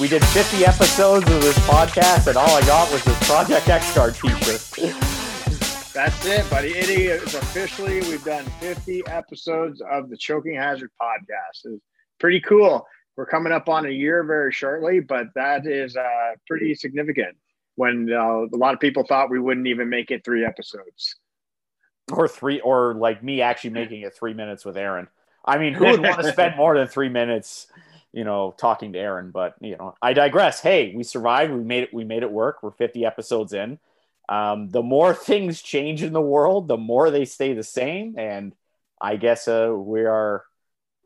We did 50 episodes of this podcast, and all I got was this Project X-Guard t-shirt. That's it, buddy. It is officially, we've done 50 episodes of the Choking Hazard podcast. It's pretty cool. We're coming up on a year very shortly, but that is pretty significant when a lot of people thought we wouldn't even make it 3 episodes. Or like me actually making it 3 minutes with Aaron. I mean, who would want to spend more than 3 minutes, you know, talking to Aaron? But, you know, I digress. Hey, we survived. We made it work. We're 50 episodes in. The more things change in the world, the more they stay the same. And I guess we are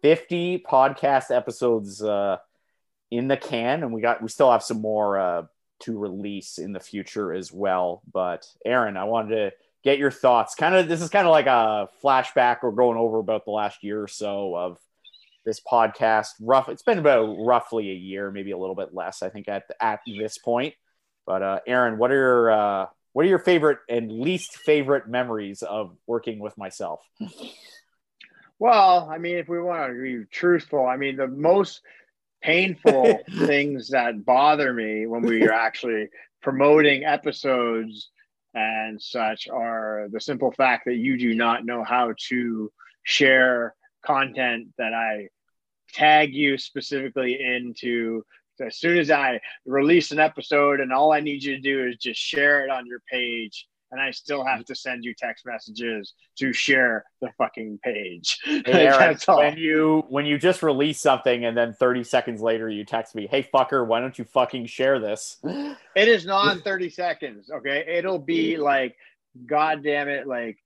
50 podcast episodes in the can, and we still have some more to release in the future as well. But Aaron, I wanted to get your thoughts. This is like a flashback we're going over about the last year or so of this podcast. It's been about roughly a year, maybe a little bit less, I think, at this point. But Aaron, what are your favorite and least favorite memories of working with myself? Well, I mean, if we want to be truthful, I mean, the most painful things that bother me when we are actually promoting episodes and such are the simple fact that you do not know how to share content that I tag you specifically into. As soon as I release an episode and all I need you to do is just share it on your page, and I still have to send you text messages to share the fucking page. Hey, Aaron, when you just release something and then 30 seconds later you text me, hey, fucker, why don't you fucking share this? It is not 30 seconds, okay? It'll be like, God damn it, like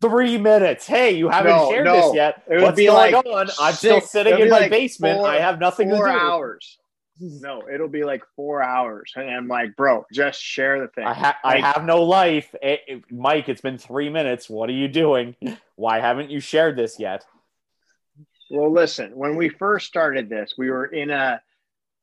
3 minutes. Hey, you haven't shared this yet. It would What's be going like on? I'm still sitting in my basement. I have nothing to do. 4 hours. No, it'll be like 4 hours. And I'm like, bro, just share the thing. I have no life. Mike, it's been 3 minutes. What are you doing? Why haven't you shared this yet? Well, listen, when we first started this, we were in a,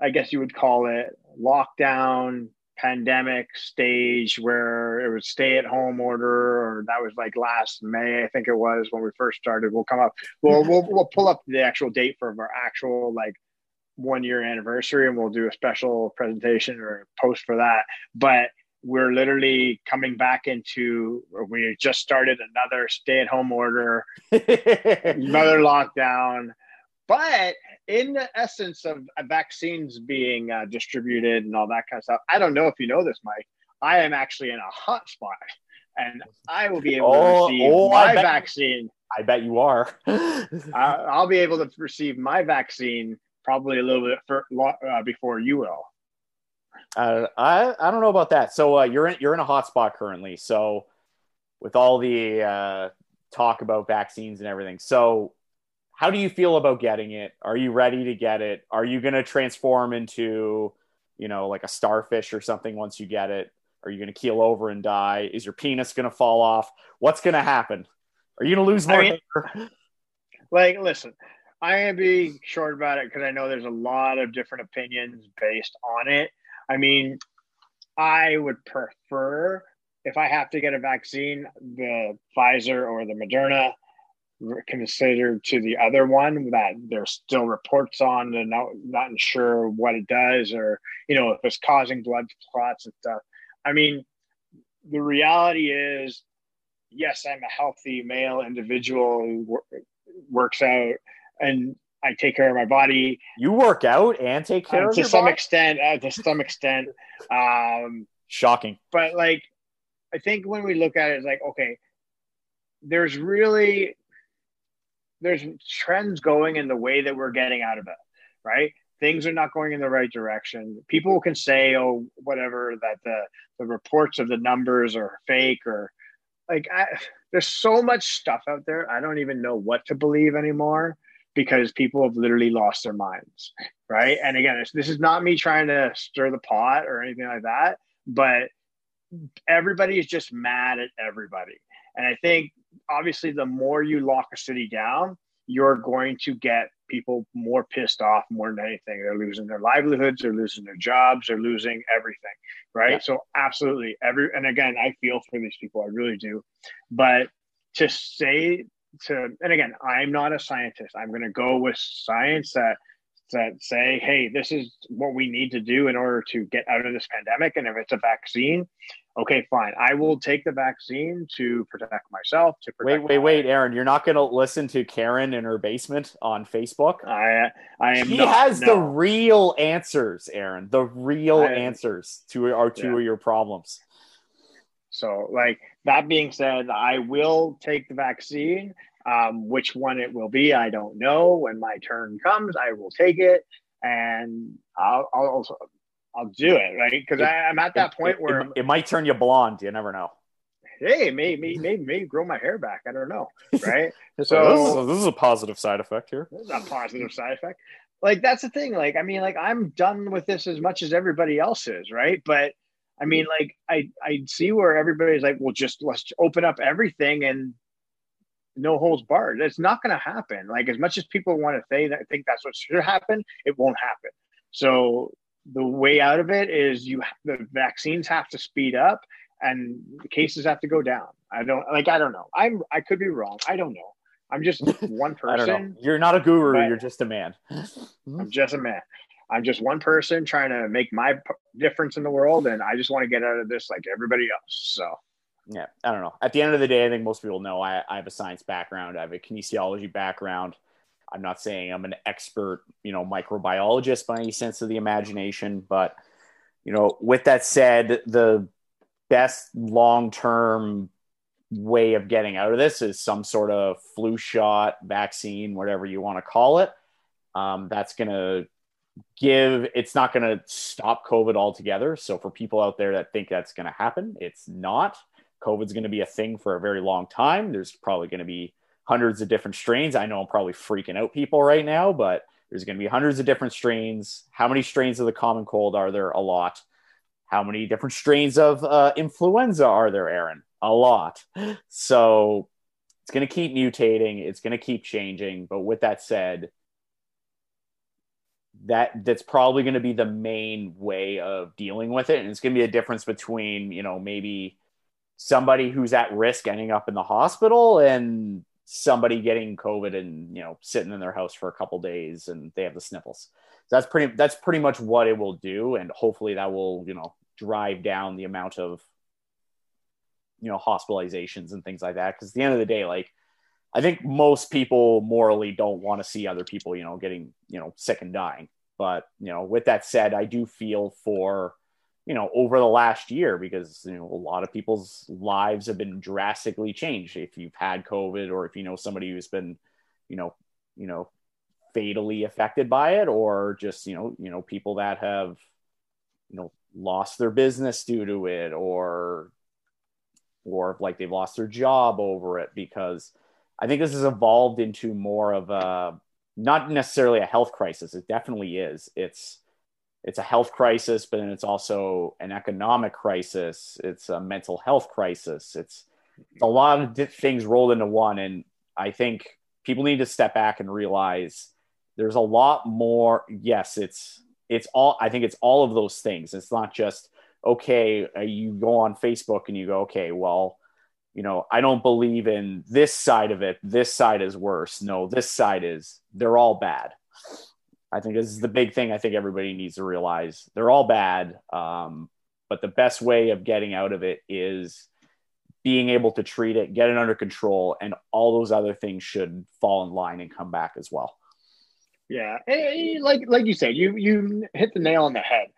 I guess you would call it lockdown pandemic stage where it was stay at home order, or that was like last May, I think it was, when we first started. We'll pull up the actual date for our actual like 1 year anniversary, and we'll do a special presentation or post for that. But we're literally coming back into, we just started another stay at home order, another lockdown. But in the essence of vaccines being distributed and all that kind of stuff, I don't know if you know this, Mike, I am actually in a hot spot, and I will be able to receive my vaccine. I bet you are. I'll be able to receive my vaccine probably a little bit before you will. I don't know about that. So you're in a hot spot currently. So with all the talk about vaccines and everything, so how do you feel about getting it? Are you ready to get it? Are you going to transform into, you know, like a starfish or something once you get it? Are you going to keel over and die? Is your penis going to fall off? What's going to happen? Are you going to lose more hair? Like, listen, I am being short about it because I know there's a lot of different opinions based on it. I mean, I would prefer, if I have to get a vaccine, the Pfizer or the Moderna, considered to the other one that there's still reports on and not sure what it does, or, you know, if it's causing blood clots and stuff. I mean, the reality is, yes, I'm a healthy male individual who works out, and I take care of my body. You work out and take care of your body? To some extent. Shocking. But, like, I think when we look at it, it's like, okay, there's trends going in the way that we're getting out of it, right? Things are not going in the right direction. People can say, oh, whatever, that the reports of the numbers are fake, or like, there's so much stuff out there. I don't even know what to believe anymore, because people have literally lost their minds, right? And again, this is not me trying to stir the pot or anything like that, but everybody is just mad at everybody. And I think, obviously, the more you lock a city down, you're going to get people more pissed off more than anything. They're losing their livelihoods, they're losing their jobs, they're losing everything, right? Yeah. So absolutely, and again, I feel for these people, I really do. But and again, I'm not a scientist. I'm going to go with science that that say, hey, this is what we need to do in order to get out of this pandemic. And if it's a vaccine, okay, fine. I will take the vaccine to protect myself, to protect Wait, Aaron, you're not going to listen to Karen in her basement on Facebook? I am She not, has no. The real answers, Aaron, the real answers to our two of your problems. So, like, that being said, I will take the vaccine. Which one it will be, I don't know. When my turn comes, I will take it, and I'll do it, right? Because I'm at that point where it might turn you blonde. You never know. Hey, maybe grow my hair back. I don't know, right? So this is a positive side effect here. This is a positive side effect. Like, that's the thing. Like, I mean, like, I'm done with this as much as everybody else is, right? But I mean, like, I see where everybody's like, well, just let's open up everything and no holds barred. It's not going to happen. Like, as much as people want to say that, I think that's what should happen, it won't happen. So the way out of it is the vaccines have to speed up and the cases have to go down. I don't know. I could be wrong. I don't know. I'm just one person. I don't know. You're not a guru. You're just a man. I'm just a man. I'm just one person trying to make my difference in the world. And I just want to get out of this like everybody else. So. Yeah, I don't know. At the end of the day, I think most people know I have a science background. I have a kinesiology background. I'm not saying I'm an expert, microbiologist by any sense of the imagination. But, with that said, the best long-term way of getting out of this is some sort of flu shot, vaccine, whatever you want to call it. That's going to it's not going to stop COVID altogether. So for people out there that think that's going to happen, it's not. COVID's going to be a thing for a very long time. There's probably going to be hundreds of different strains. I know I'm probably freaking out people right now, but there's going to be hundreds of different strains. How many strains of the common cold are there? A lot. How many different strains of influenza are there, Aaron? A lot. So it's going to keep mutating. It's going to keep changing. But with that said, that's probably going to be the main way of dealing with it. And it's going to be a difference between, maybe somebody who's at risk ending up in the hospital and somebody getting COVID and, sitting in their house for a couple days and they have the sniffles. So that's pretty much what it will do. And hopefully that will, drive down the amount of, hospitalizations and things like that. Cause at the end of the day, like, I think most people morally don't want to see other people, getting, sick and dying. But, with that said, I do feel for, over the last year, because a lot of people's lives have been drastically changed. If you've had COVID, or if somebody who's been, fatally affected by it, or just people that have, lost their business due to it, or like they've lost their job over it. Because I think this has evolved into more of a, not necessarily a health crisis. It definitely is. It's a health crisis, but then it's also an economic crisis. It's a mental health crisis. It's a lot of things rolled into one. And I think people need to step back and realize there's a lot more. Yes, it's all, I think it's all of those things. It's not just, okay, you go on Facebook and you go, okay, well, I don't believe in this side of it. This side is worse. No, this side is, they're all bad. I think this is the big thing. I think everybody needs to realize they're all bad. But the best way of getting out of it is being able to treat it, get it under control, and all those other things should fall in line and come back as well. Yeah. And like you said, you hit the nail on the head.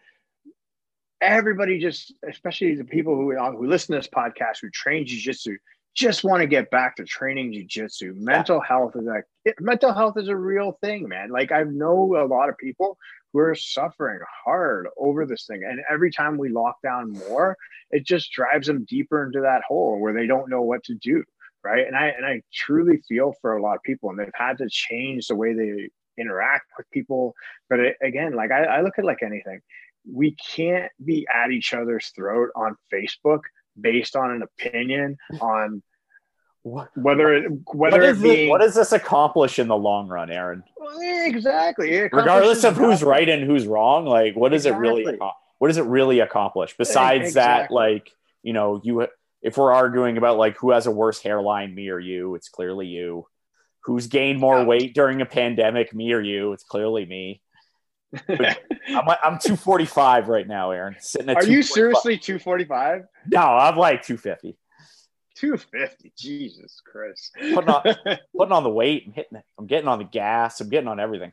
Everybody just, especially the people who listen to this podcast, who train jiu-jitsu, just want to get back to training jiu-jitsu. Mental health is a real thing, man. Like, I know a lot of people who are suffering hard over this thing. And every time we lock down more, it just drives them deeper into that hole where they don't know what to do. Right. And I truly feel for a lot of people, and they've had to change the way they interact with people. But again, like I look at like anything, we can't be at each other's throat on Facebook based on an opinion on what does this accomplish in the long run, Aaron? Exactly. Regardless of who's right and who's wrong, like what does it really accomplish? Besides that, like, if we're arguing about like who has a worse hairline, me or you, it's clearly you. Who's gained more weight during a pandemic, me or you, it's clearly me. I'm 245 right now, Aaron. Sitting at Are you seriously 245? No, I'm like 250. 250, Jesus Christ. Putting on the weight. I'm hitting it. I'm getting on the gas. I'm getting on everything.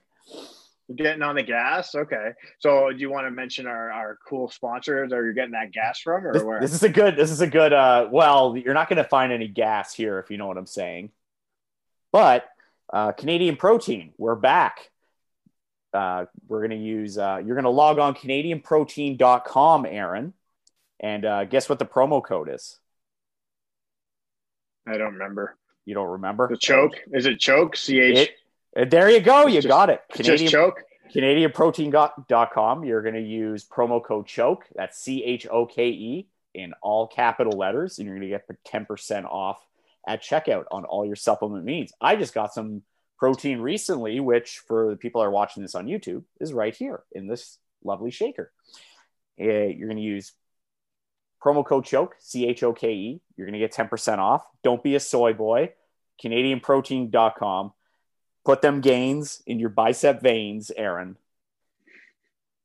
You're getting on the gas? Okay. So do you want to mention our cool sponsors or you're getting that gas from or where? This is a good well, you're not going to find any gas here if you know what I'm saying. But Canadian Protein, we're back. We're going to use you're going to log on canadianprotein.com, Aaron, and guess what the promo code is? I don't remember. You don't remember? The choke. Is it choke? CH. There you go. You got it. Canadian choke. CanadianProtein.com. You're going to use promo code choke. That's CHOKE in all capital letters. And you're going to get 10% off at checkout on all your supplement needs. I just got some protein recently, which for the people that are watching this on YouTube is right here in this lovely shaker. You're going to use promo code choke, CHOKE. You're going to get 10% off. Don't be a soy boy. CanadianProtein.com. Put them gains in your bicep veins, Aaron.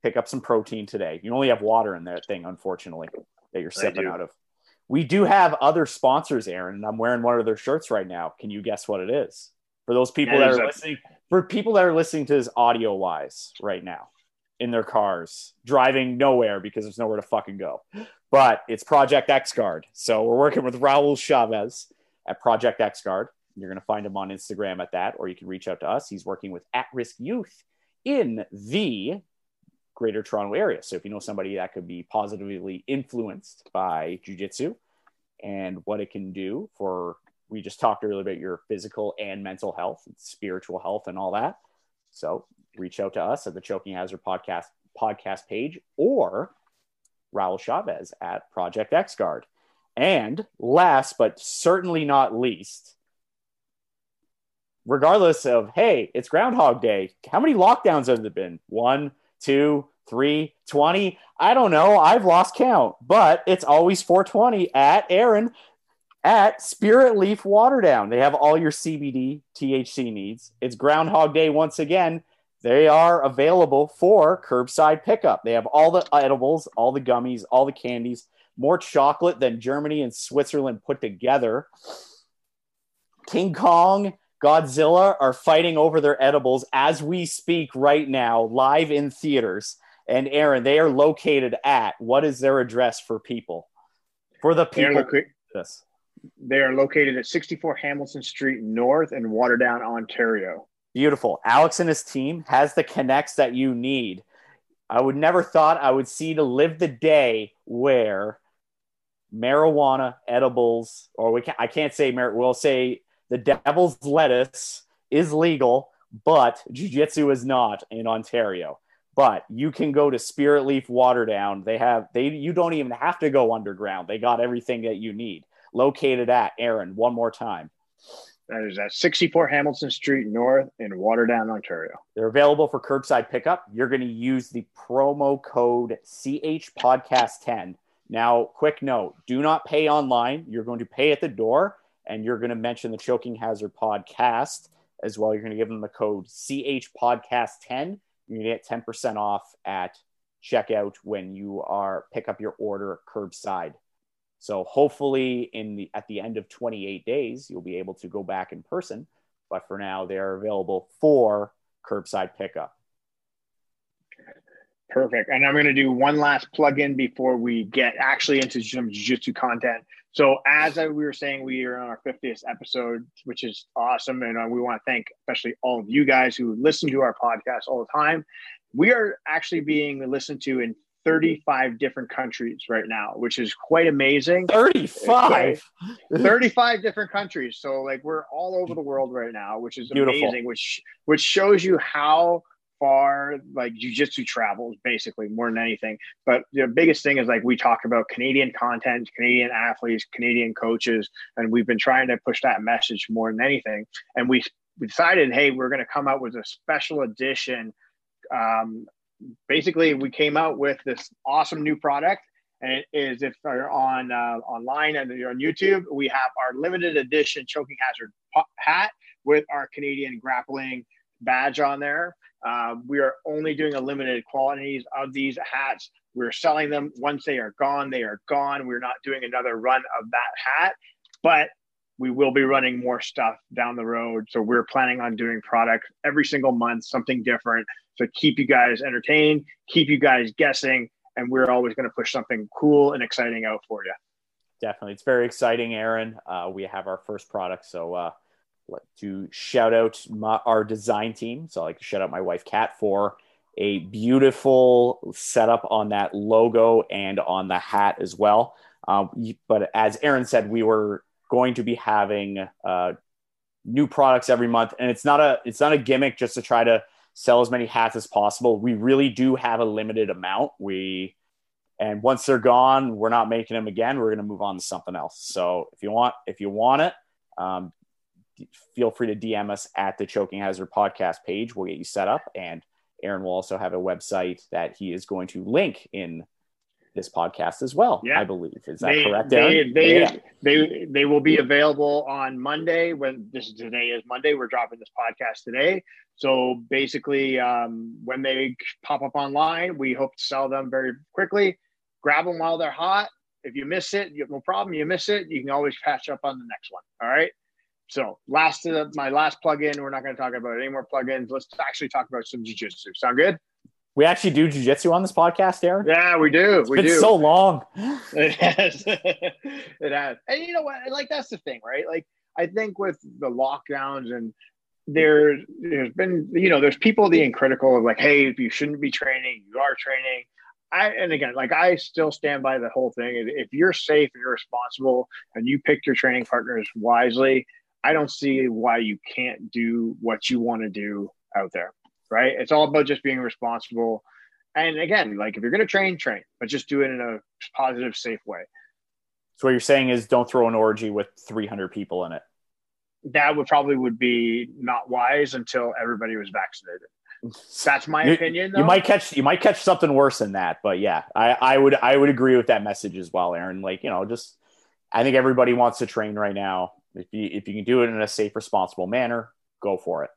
Pick up some protein today. You only have water in that thing, unfortunately, that you're sipping out of. We do have other sponsors, Aaron, and I'm wearing one of their shirts right now. Can you guess what it is? For those people that are listening, for people that are listening to this audio-wise right now, in their cars, driving nowhere because there's nowhere to fucking go. But it's Project X-Guard. So we're working with Raul Chavez at Project X-Guard. You're going to find him on Instagram at that, or you can reach out to us. He's working with at-risk youth in the Greater Toronto area. So if you know somebody that could be positively influenced by jiu-jitsu and what it can do for, we just talked earlier about your physical and mental health and spiritual health and all that. So reach out to us at the Choking Hazard podcast page or Raul Chavez at Project X-Guard. And last, but certainly not least, regardless of, hey, it's Groundhog Day. How many lockdowns have there been? 1, 2, 3, 20. I don't know. I've lost count. But it's always 420 at Aaron at Spirit Leaf Waterdown. They have all your CBD, THC needs. It's Groundhog Day once again. They are available for curbside pickup. They have all the edibles, all the gummies, all the candies, more chocolate than Germany and Switzerland put together. King Kong, Godzilla are fighting over their edibles as we speak right now, live in theaters. And Aaron, they are located at, what is their address for people? For the people. They are located at 64 Hamilton Street North in Waterdown, Ontario. Beautiful. Alex and his team has the connects that you need. I would never thought I would see to live the day where marijuana, edibles, or we'll say the devil's lettuce is legal, but jiu-jitsu is not in Ontario. But you can go to Spirit Leaf Waterdown. You don't even have to go underground. They got everything that you need. Located at, Aaron, one more time. That is at 64 Hamilton Street North in Waterdown, Ontario. They're available for curbside pickup. You're going to use the promo code CHPODCAST10. Now, quick note, do not pay online. You're going to pay at the door. And you're going to mention the Choking Hazard podcast as well. You're going to give them the code CHPODCAST10. You're going to get 10% off at checkout when you are pick up your order curbside. So hopefully at the end of 28 days, you'll be able to go back in person. But for now, they are available for curbside pickup. Perfect. And I'm going to do one last plug-in before we get actually into some jiu-jitsu content. So as we were saying, we are on our 50th episode, which is awesome. And we want to thank especially all of you guys who listen to our podcast all the time. We are actually being listened to in 35 different countries right now, which is quite amazing. 35 different countries. So like we're all over the world right now, which is amazing. Beautiful. Which shows you how far like jiu-jitsu travels, basically, more than anything. But the biggest thing is like we talk about Canadian content, Canadian athletes, Canadian coaches, and we've been trying to push that message more than anything. And we decided, hey, we're going to come out with a special edition. Basically, we came out with this awesome new product, and it is, if you're on online and you're on YouTube, we have our limited edition Choking Hazard hat with our Canadian grappling badge on there. We are only doing a limited quantities of these hats. We're selling them. Once they are gone, they are gone. We're not doing another run of that hat, but we will be running more stuff down the road. So we're planning on doing products every single month, something different. So keep you guys entertained, keep you guys guessing, and we're always going to push something cool and exciting out for you. Definitely. It's very exciting, Aaron. We have our first product. So to shout out our design team. So I like to shout out my wife, Kat, for a beautiful setup on that logo and on the hat as well. But as Aaron said, we were going to be having new products every month. And it's not a gimmick just to try to sell as many hats as possible. We really do have a limited amount. And once they're gone, we're not making them again. We're going to move on to something else. So if you want it, feel free to DM us at the Choking Hazard podcast page. We'll get you set up. And Aaron will also have a website that he is going to link in this podcast as well, yeah. I believe. Is that correct, Aaron? They will be available on Monday. Today is Monday. We're dropping this podcast today. So basically, when they pop up online, we hope to sell them very quickly. Grab them while they're hot. If you miss it, you have no problem. You miss it, you can always catch up on the next one. All right? So my last plug-in, we're not going to talk about any more plug-ins. Let's actually talk about some jiu-jitsu. Sound good? We actually do jiu-jitsu on this podcast, Aaron? Yeah, we do. It's been so long. It has. And you know what? Like, that's the thing, right? Like, I think with the lockdowns and there's been, you know, there's people being critical of like, hey, you shouldn't be training. You are training. And again, like, I still stand by the whole thing. If you're safe and you're responsible and you pick your training partners wisely, I don't see why you can't do what you want to do out there, right? It's all about just being responsible. And again, like, if you're going to train, but just do it in a positive, safe way. So what you're saying is don't throw an orgy with 300 people in it. That would probably be not wise until everybody was vaccinated. That's my opinion, though. You might catch something worse than that, but yeah, I would agree with that message as well, Aaron. Like, you know, just, I think everybody wants to train right now. If you can do it in a safe, responsible manner, go for it.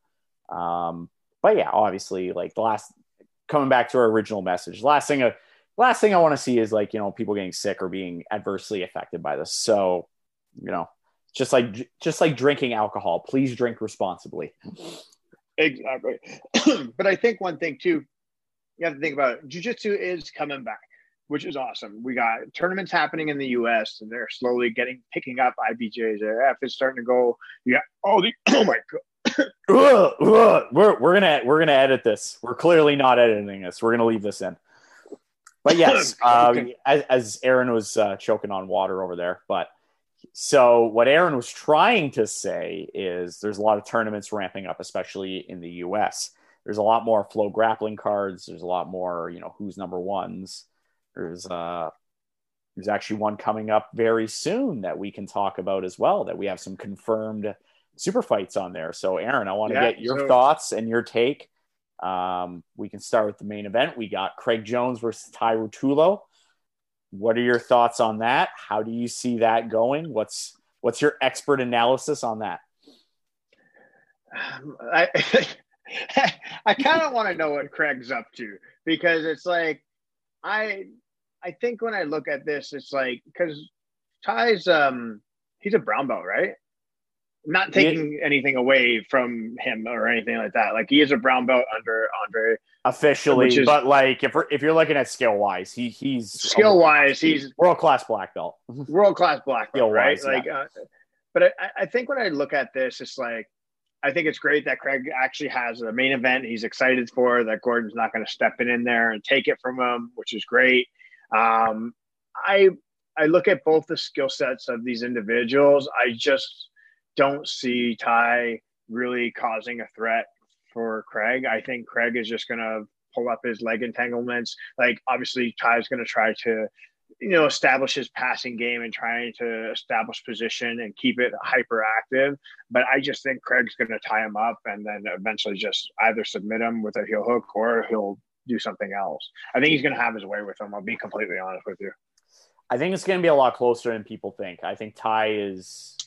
But yeah, obviously, like, coming back to our original message, last thing I want to see is, like, you know, people getting sick or being adversely affected by this. So, you know, just like drinking alcohol, please drink responsibly. Exactly. But I think one thing too, you have to think about it. Jiu-jitsu is coming back, which is awesome. We got tournaments happening in the U.S. and they're slowly picking up. IBJJF is starting to go. Yeah. Oh my God. We're gonna edit this. We're clearly not editing this. We're gonna leave this in. But yes, as Aaron was choking on water over there. But so what Aaron was trying to say is there's a lot of tournaments ramping up, especially in the U.S. There's a lot more flow grappling cards. There's a lot more, you know, who's number ones. There's actually one coming up very soon that we can talk about as well, that we have some confirmed super fights on there. So Aaron, I want to get your thoughts and your take. We can start with the main event. We got Craig Jones versus Tye Ruotolo. What are your thoughts on that? How do you see that going? What's your expert analysis on that? I kind of want to know what Craig's up to, because it's like, I think when I look at this, it's like, because Ty's he's a brown belt, right? Not taking anything away from him or anything like that. Like, he is a brown belt under Andre officially, but like if you're looking at skill wise, he's world class black belt, right? Yeah. Like, but I think when I look at this, it's like, I think it's great that Craig actually has a main event he's excited for, that Gordon's not going to step in there and take it from him, which is great. I look at both the skill sets of these individuals. I just don't see Tye really causing a threat for Craig. I think Craig is just going to pull up his leg entanglements. Like, obviously, Ty's going to try to, you know, establish his passing game and trying to establish position and keep it hyperactive. But I just think Craig's going to tie him up and then eventually just either submit him with a heel hook or he'll do something else. I think he's going to have his way with him. I'll be completely honest with you. I think it's going to be a lot closer than people think. I think Tye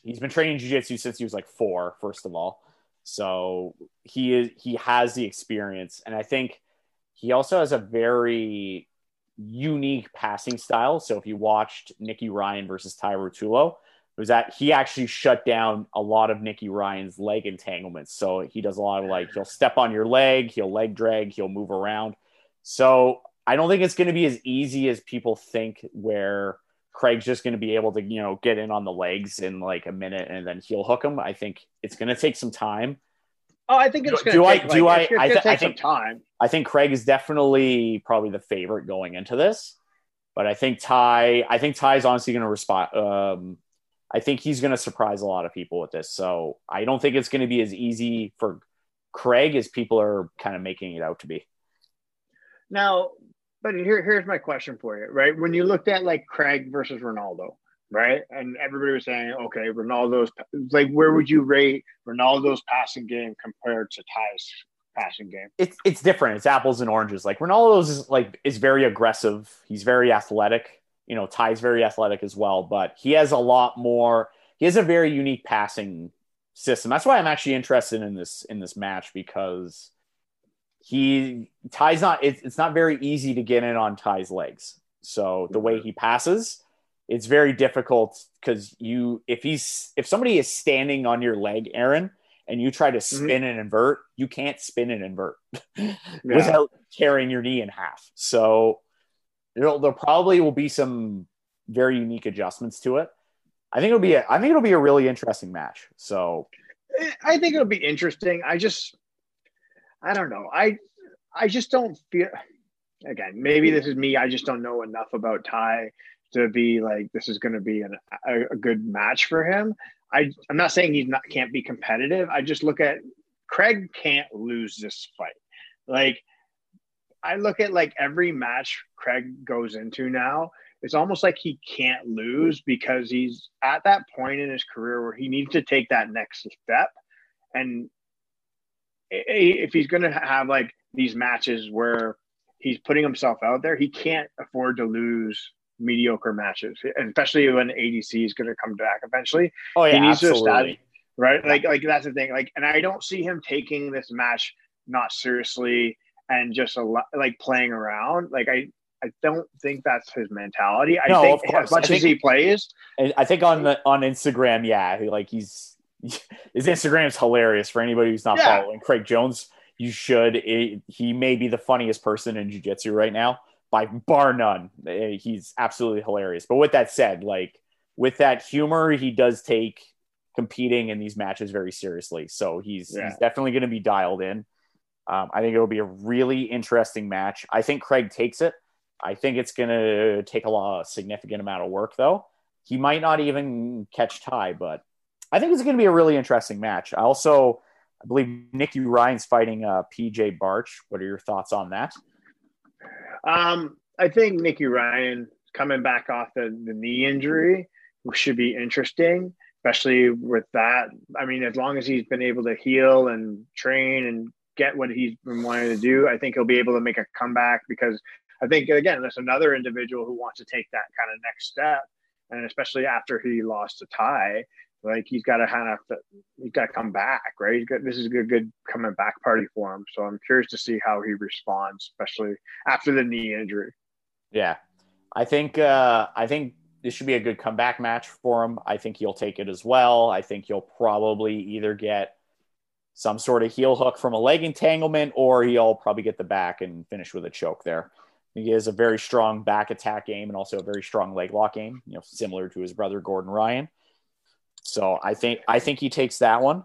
he's been training jiu-jitsu since he was like 4, first of all. So he has the experience. And I think he also has a very unique passing style. So if you watched Nicky Ryan versus Tye Ruotolo, it was that he actually shut down a lot of Nicky Ryan's leg entanglements. So he does a lot of he'll step on your leg, he'll leg drag, he'll move around. So I don't think it's going to be as easy as people think, where Craig's just going to be able to, get in on the legs in a minute and then he'll hook him. I think it's going to take some time. Oh, I think it's going to take some time. I think Craig is definitely probably the favorite going into this, but I think Ty's honestly going to respond. I think he's going to surprise a lot of people with this. So I don't think it's going to be as easy for Craig as people are kind of making it out to be. Now, but here's my question for you, right? When you looked at Craig versus Ronaldo, right? And everybody was saying, okay, Ronaldo's where would you rate Ronaldo's passing game compared to Ty's passing game? It's different. It's apples and oranges. Ronaldo's is very aggressive. He's very athletic. Ty's very athletic as well, but he has a very unique passing system. That's why I'm actually interested in this match, because it's not very easy to get in on Ty's legs. So the way he passes, it's very difficult, because if somebody is standing on your leg, Aaron, and you try to spin and invert, you can't spin and invert without tearing your knee in half. So there probably will be some very unique adjustments to it. I think it'll be a really interesting match. So I think it'll be interesting. I don't know. I just don't feel, again, maybe this is me, I just don't know enough about Tye to be this is going to be a good match for him. I'm not saying can't be competitive. I just look at Craig can't lose this fight. I look at every match Craig goes into now, it's almost like he can't lose, because he's at that point in his career where he needs to take that next step. And if he's going to have these matches where he's putting himself out there, he can't afford to lose mediocre matches, especially when ADC is going to come back eventually. Oh yeah, he needs to establish, right? That's the thing. And I don't see him taking this match not seriously and just playing around. I don't think that's his mentality. As much as he plays, and I think on Instagram, his Instagram's hilarious. For anybody who's not following Craig Jones, you should. He may be the funniest person in jiu-jitsu right now, by bar none. He's absolutely hilarious. But with that said, with that humor, he does take competing in these matches very seriously. So he's definitely going to be dialed in. I think it'll be a really interesting match. I think Craig takes it. I think it's going to take a significant amount of work, though. He might not even catch Tye, but I think it's going to be a really interesting match. I believe Nicky Ryan's fighting PJ Barch. What are your thoughts on that? I think Nicky Ryan coming back off the knee injury should be interesting, especially with that. I mean, as long as he's been able to heal and train and get what he's been wanting to do, I think he'll be able to make a comeback, because I think, again, there's another individual who wants to take that kind of next step. And especially after he lost to Tye, he's got to come back, right? This is a good coming back party for him. So I'm curious to see how he responds, especially after the knee injury. Yeah. I think this should be a good comeback match for him. I think he'll take it as well. I think he'll probably either get some sort of heel hook from a leg entanglement, or he'll probably get the back and finish with a choke there. He has a very strong back attack game and also a very strong leg lock game, similar to his brother, Gordon Ryan. So I think he takes that one.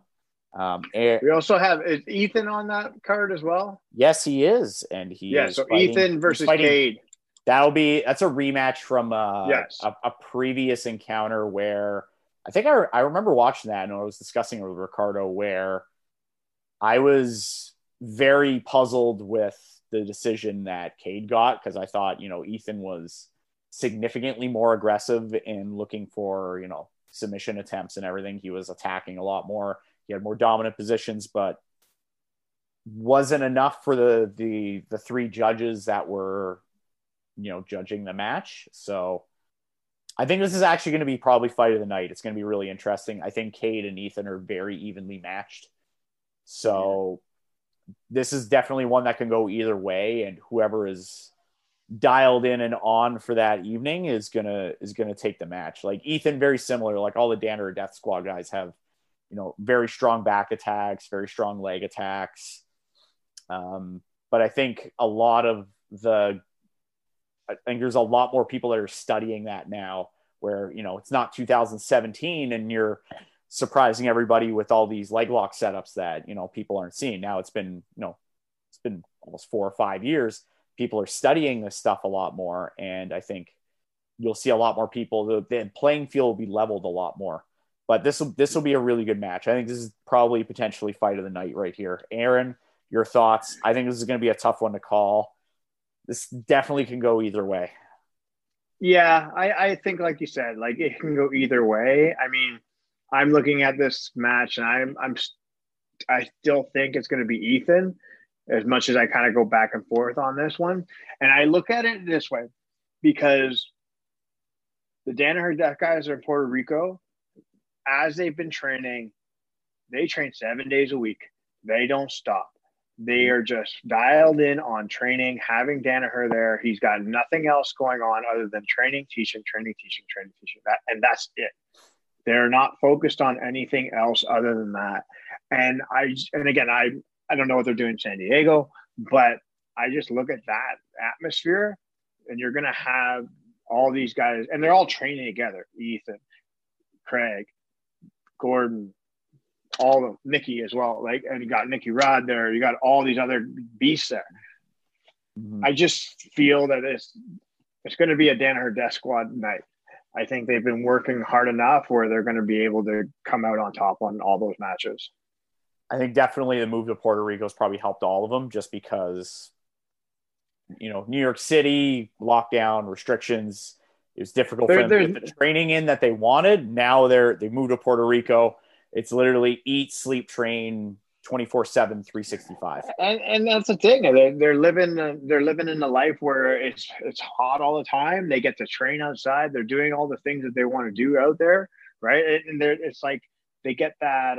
We also have Ethan on that card as well. Yes, he is, and is. So fighting, Ethan versus Cade. That's a rematch from a previous encounter where I think I remember watching that, and I was discussing it with Ricardo, where I was very puzzled with the decision that Cade got, because I thought Ethan was significantly more aggressive in looking for submission attempts and everything. He was attacking a lot more. He had more dominant positions, but wasn't enough for the three judges that were, judging the match. So I think this is actually going to be probably fight of the night. It's going to be really interesting. I think Cade and Ethan are very evenly matched. So this is definitely one that can go either way, and whoever is dialed in and on for that evening is gonna take the match. Like Ethan, very similar. Like all the Danaher Death Squad guys have, you know, very strong back attacks, very strong leg attacks. But I think there's a lot more people that are studying that now, where, you know, it's not 2017 and you're surprising everybody with all these leg lock setups that, you know, people aren't seeing. Now it's been almost 4 or 5 years. People are studying this stuff a lot more. And I think you'll see a lot more people, the playing field will be leveled a lot more, but this will be a really good match. I think this is probably potentially fight of the night right here. Aaron, your thoughts? I think this is going to be a tough one to call. This definitely can go either way. Yeah, I think, like you said, like it can go either way. I mean, I'm looking at this match, and I still think it's going to be Ethan, as much as I kind of go back and forth on this one. And I look at it this way, because the Danaher Death guys are in Puerto Rico. As they've been training, they train 7 days a week. They don't stop. They are just dialed in on training, having Danaher there. He's got nothing else going on other than training, teaching. And that's it. They're not focused on anything else other than that. And I don't know what they're doing in San Diego, but I just look at that atmosphere, and you're going to have all these guys, and they're all training together. Ethan, Craig, Gordon, all of Nicky as well. Like, and you got Nicky Rod there. You got all these other beasts there. Mm-hmm. I just feel that it's going to be a Danaher Death Squad night. I think they've been working hard enough where they're going to be able to come out on top on all those matches. I think definitely the move to Puerto Rico has probably helped all of them, just because, you know, New York City lockdown restrictions, it was difficult for them to get the training in that they wanted. Now they moved to Puerto Rico. It's literally eat, sleep, train, 24/7, 365. And that's the thing. They're living in a life where it's hot all the time. They get to train outside. They're doing all the things that they want to do out there, right? And it's like they get that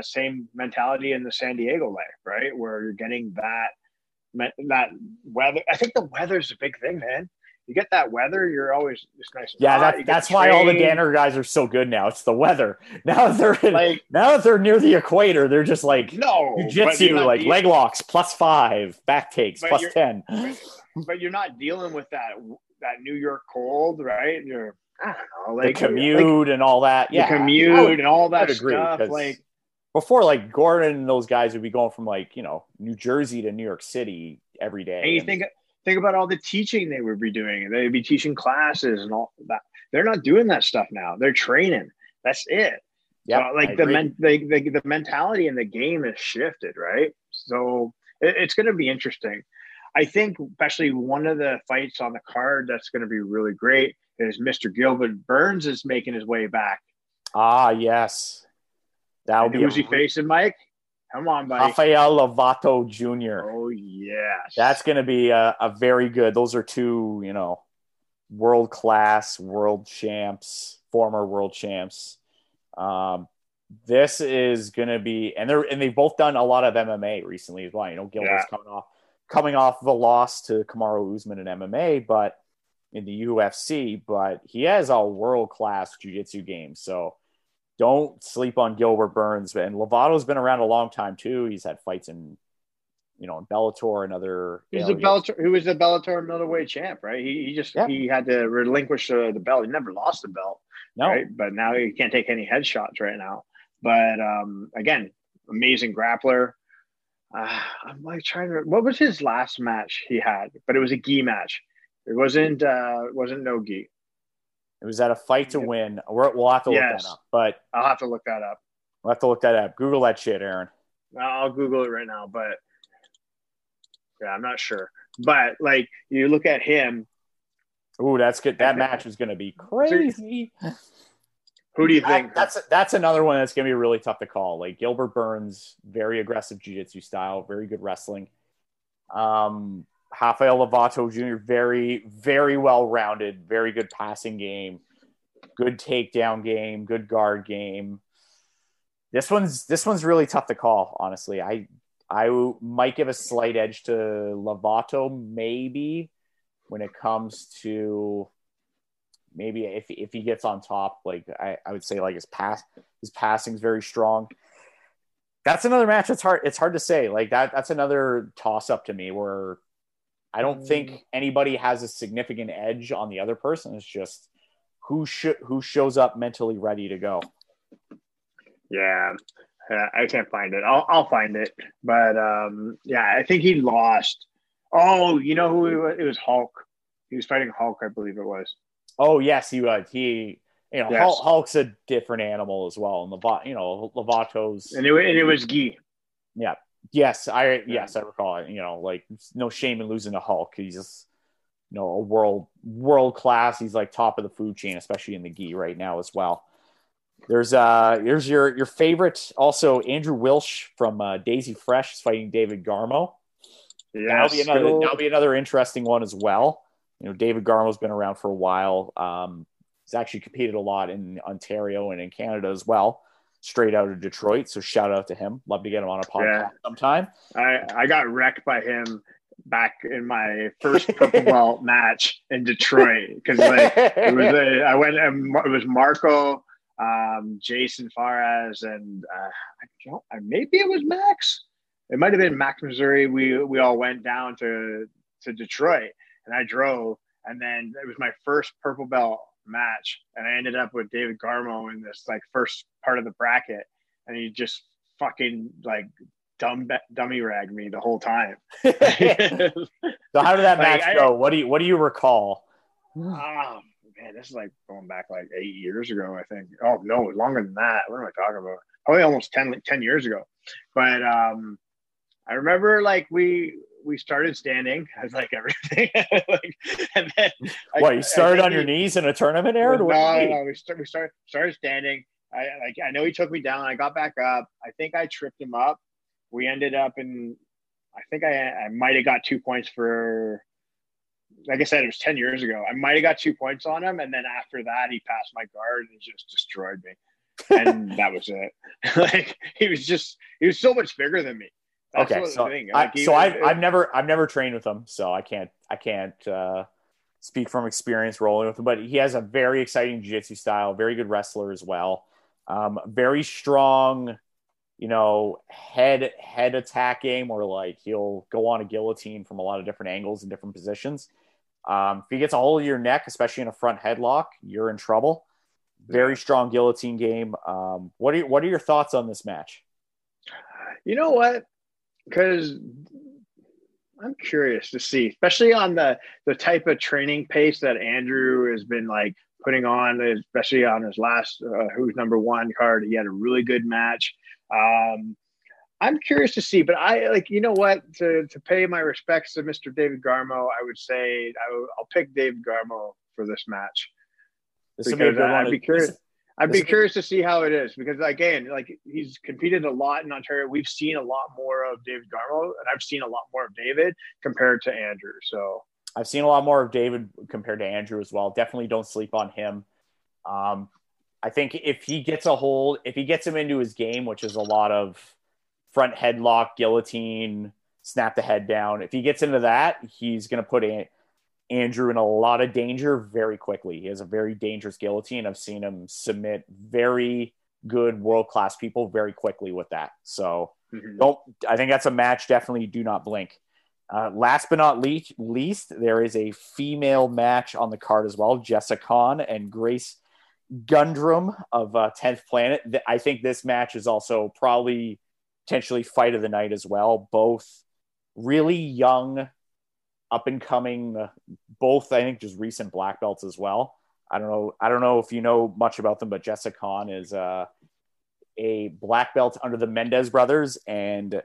same mentality in the San Diego life, right? Where you're getting that weather. I think the weather's a big thing, man. You get that weather, you're always just nice. Yeah, that's why all the Danaher guys are so good now. It's the weather. Now that they're near the equator, they're just like jiu-jitsu, like leg locks +5, back takes +10. But you're not dealing with that New York cold, right? You're, I don't know, like the commute, like, and all that. Yeah, and all that stuff. Like before, like Gordon and those guys would be going from, like, you know, New Jersey to New York City every day. And you think about all the teaching they would be doing. They'd be teaching classes and all that. They're not doing that stuff now. They're training. That's it. Yeah. So, like the mentality in the game has shifted, right? So it's going to be interesting. I think especially one of the fights on the card that's going to be really great is Mr. Gilbert Burns is making his way back. Ah, yes. Who's he facing, Mike? Come on, buddy. Rafael Lovato Jr. Oh, yes. That's going to be a very good. Those are two, you know, world-class, world champs, former world champs. This is going to be – and they've both done a lot of MMA recently as well. You know, Gilbert's coming off the loss to Kamaru Usman in MMA, but in the UFC, but he has a world-class jiu-jitsu game, so – don't sleep on Gilbert Burns. And Lovato's been around a long time too. He's had fights in, you know, in Bellator and other. Who was the Bellator middleweight champ, right? He had to relinquish the belt. He never lost the belt, right? But now he can't take any headshots right now. But again, amazing grappler. I'm like trying to. What was his last match he had? But it was a gi match. It wasn't no gi. It was at a fight to win. We'll have to look that up. But I'll have to look that up. We'll have to look that up. Google that shit, Aaron. I'll Google it right now. But yeah, I'm not sure. But like you look at him. Ooh, that's good. That match is going to be crazy. Who do you think? That's another one that's going to be really tough to call. Like Gilbert Burns, very aggressive jiu-jitsu style, very good wrestling. Rafael Lovato Jr., very, very well-rounded, very good passing game, good takedown game, good guard game. This one's really tough to call, honestly. I might give a slight edge to Lovato, maybe, when it comes to maybe if he gets on top. Like I would say, like his passing's very strong. That's another match. It's hard to say. Like that's another toss up to me, where I don't think anybody has a significant edge on the other person. It's just who shows up mentally ready to go. Yeah. I can't find it. I'll find it. But yeah, I think he lost. Oh, you know who he was? It was Hulk. He was fighting Hulk, I believe it was. Oh yes, he was. Yes. Hulk's a different animal as well. And Lovato's and it was Guy. Yeah. Yes, I recall it. You know, like no shame in losing to Hulk. He's just a world class. He's like top of the food chain, especially in the Gi right now as well. There's here's your favorite also, Andrew Wiltse from Daisy Fresh is fighting David Garmo. Yeah, that'll be another interesting one as well. You know, David Garmo's been around for a while. He's actually competed a lot in Ontario and in Canada as well. Straight out of Detroit, so shout out to him. Love to get him on a podcast sometime. I got wrecked by him back in my first purple belt match in Detroit, because like it was I went and it was Marco, Jason Faraz, and maybe it was Max. It might have been Max Missouri. We all went down to Detroit, and I drove, and then it was my first purple belt match, and I ended up with David Garmo in this like first part of the bracket, and he just fucking like dummy ragged me the whole time. So how did that match go? What do you recall? Man, this is like going back like 8 years ago, I think. Oh no, longer than that. What am I talking about? Probably almost 10 years ago. But I remember like we started standing. I was like everything. And then you started on your knees in a tournament, Aaron? No. We started standing. I know he took me down. I got back up. I think I tripped him up. We ended up in. I think I might have got 2 points for. Like I said, it was 10 years ago. I might have got 2 points on him, and then after that, he passed my guard and just destroyed me. And that was it. Like he was so much bigger than me. That's okay, so, thing. Like, I've never trained with him, so I can't speak from experience rolling with him. But he has a very exciting jiu-jitsu style, very good wrestler as well, very strong. You know, head attack game, or like he'll go on a guillotine from a lot of different angles and different positions. If he gets a hold of your neck, especially in a front headlock, you're in trouble. Very strong guillotine game. What are your thoughts on this match? You know what? Because I'm curious to see, especially on the type of training pace that Andrew has been like putting on, especially on his last Who's Number One card. He had a really good match. I'm curious to see, but I like, you know what, to pay my respects to Mr. David Garmo, I would say I'll pick David Garmo for this match. I'd be curious to see how it is, because again, like he's competed a lot in Ontario. We've seen a lot more of David Garmo, and I've seen a lot more of David compared to Andrew. So I've seen a lot more of David compared to Andrew as well. Definitely don't sleep on him. I think if he gets him into his game, which is a lot of front headlock, guillotine, snap the head down. If he gets into that, he's going to put Andrew in a lot of danger very quickly. He has a very dangerous guillotine. I've seen him submit very good world-class people very quickly with that. So I think that's a match. Definitely do not blink. Last but not least, there is a female match on the card as well. Jessica Khan and Grace Gundrum of 10th Planet. I think this match is also probably potentially fight of the night as well. Both really young, up and coming, both I think just recent black belts as well. I don't know if you know much about them, but Jessica Khan is a black belt under the Mendez Brothers, and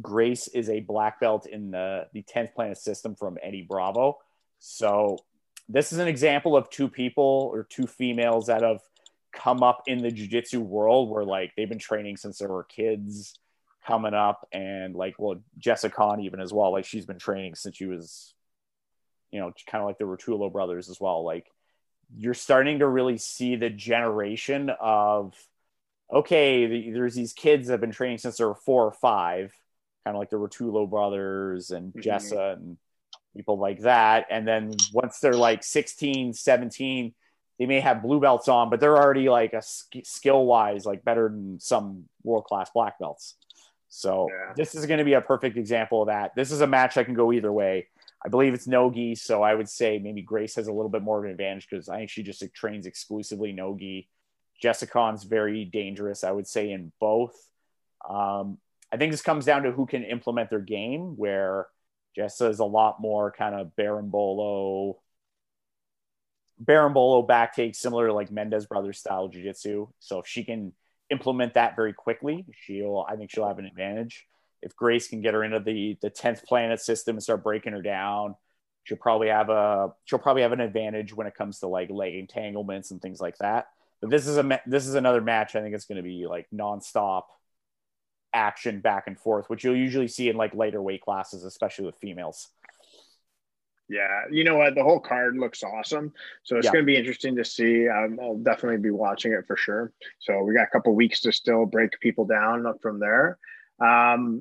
Grace is a black belt in the 10th Planet system from Eddie Bravo. So this is an example of two people or two females that have come up in the jiu-jitsu world, where like they've been training since there were kids coming up, and like, well, Jessica Khan even as well, like she's been training since she was, you know, kind of like the Ruotolo brothers as well. Like you're starting to really see the generation of okay, there's these kids that have been training since they were 4 or 5, kind of like the Ruotolo brothers and Jessa and people like that. And then once they're like 16, 17, they may have blue belts on, but they're already like a skill wise, like better than some world-class black belts. So this is going to be a perfect example of that. This is a match that can go either way. I believe it's no-gi, so I would say maybe Grace has a little bit more of an advantage because I think she just trains exclusively no-gi. Jessica Khan's very dangerous, I would say, in both. I think this comes down to who can implement their game, where Jessa is a lot more kind of Barambolo back take, similar to like Mendez Brothers style jiu-jitsu. So if she can implement that very quickly, I think she'll have an advantage. If Grace can get her into the 10th planet system and start breaking her down, she'll probably have an advantage when it comes to like leg entanglements and things like that. But this is another match. I think it's going to be like nonstop action back and forth, which you'll usually see in like lighter weight classes, especially with females. Yeah, you know what? The whole card looks awesome, so it's going to be interesting to see. I'll definitely be watching it for sure. So we got a couple weeks to still break people down from there. I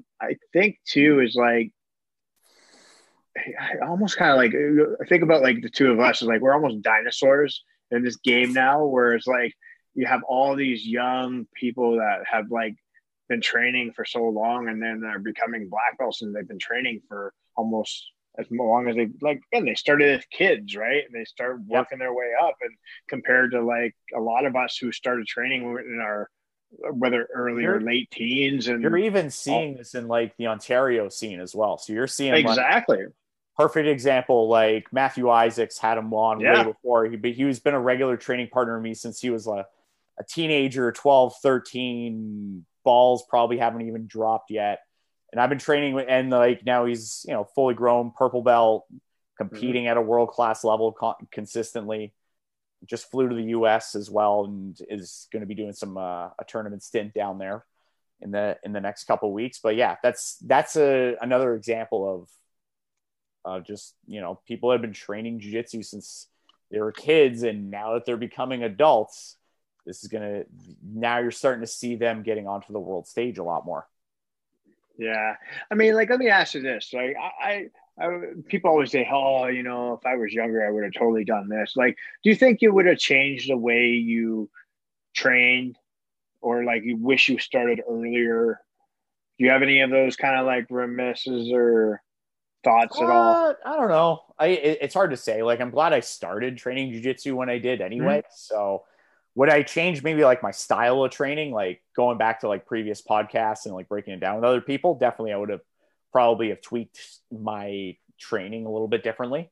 think too is like, I almost kind of like, I think about like the two of us is like, we're almost dinosaurs in this game now, where it's like, you have all these young people that have like been training for so long, and then they're becoming black belts, and they've been training for almost as long as they like, and they started as kids, right? And they start working their way up, and compared to like a lot of us who started training in our, whether early or late teens, and you're even seeing this in like the Ontario scene as well. So you're seeing exactly like, perfect example. Like Matthew Isaacs had him on way before, but he's been a regular training partner of me since he was a teenager, 12, 13, balls probably haven't even dropped yet. And I've been training and like, now he's, fully grown, purple belt, competing at a world-class level consistently. Just flew to the U.S. as well, and is going to be doing some a tournament stint down there in the next couple of weeks. But yeah, that's another example of just people that have been training jiu-jitsu since they were kids, and now that they're becoming adults, now you're starting to see them getting onto the world stage a lot more. Yeah, I mean, like, let me ask you this: like, people always say, oh, if I was younger, I would have totally done this. Like, do you think you would have changed the way you trained, or like you wish you started earlier? Do you have any of those kind of like reminiscences or thoughts at all? I don't know. It's hard to say. Like, I'm glad I started training jiu-jitsu when I did anyway. So would I change maybe like my style of training? Like going back to like previous podcasts and like breaking it down with other people, definitely I would have probably have tweaked my training a little bit differently,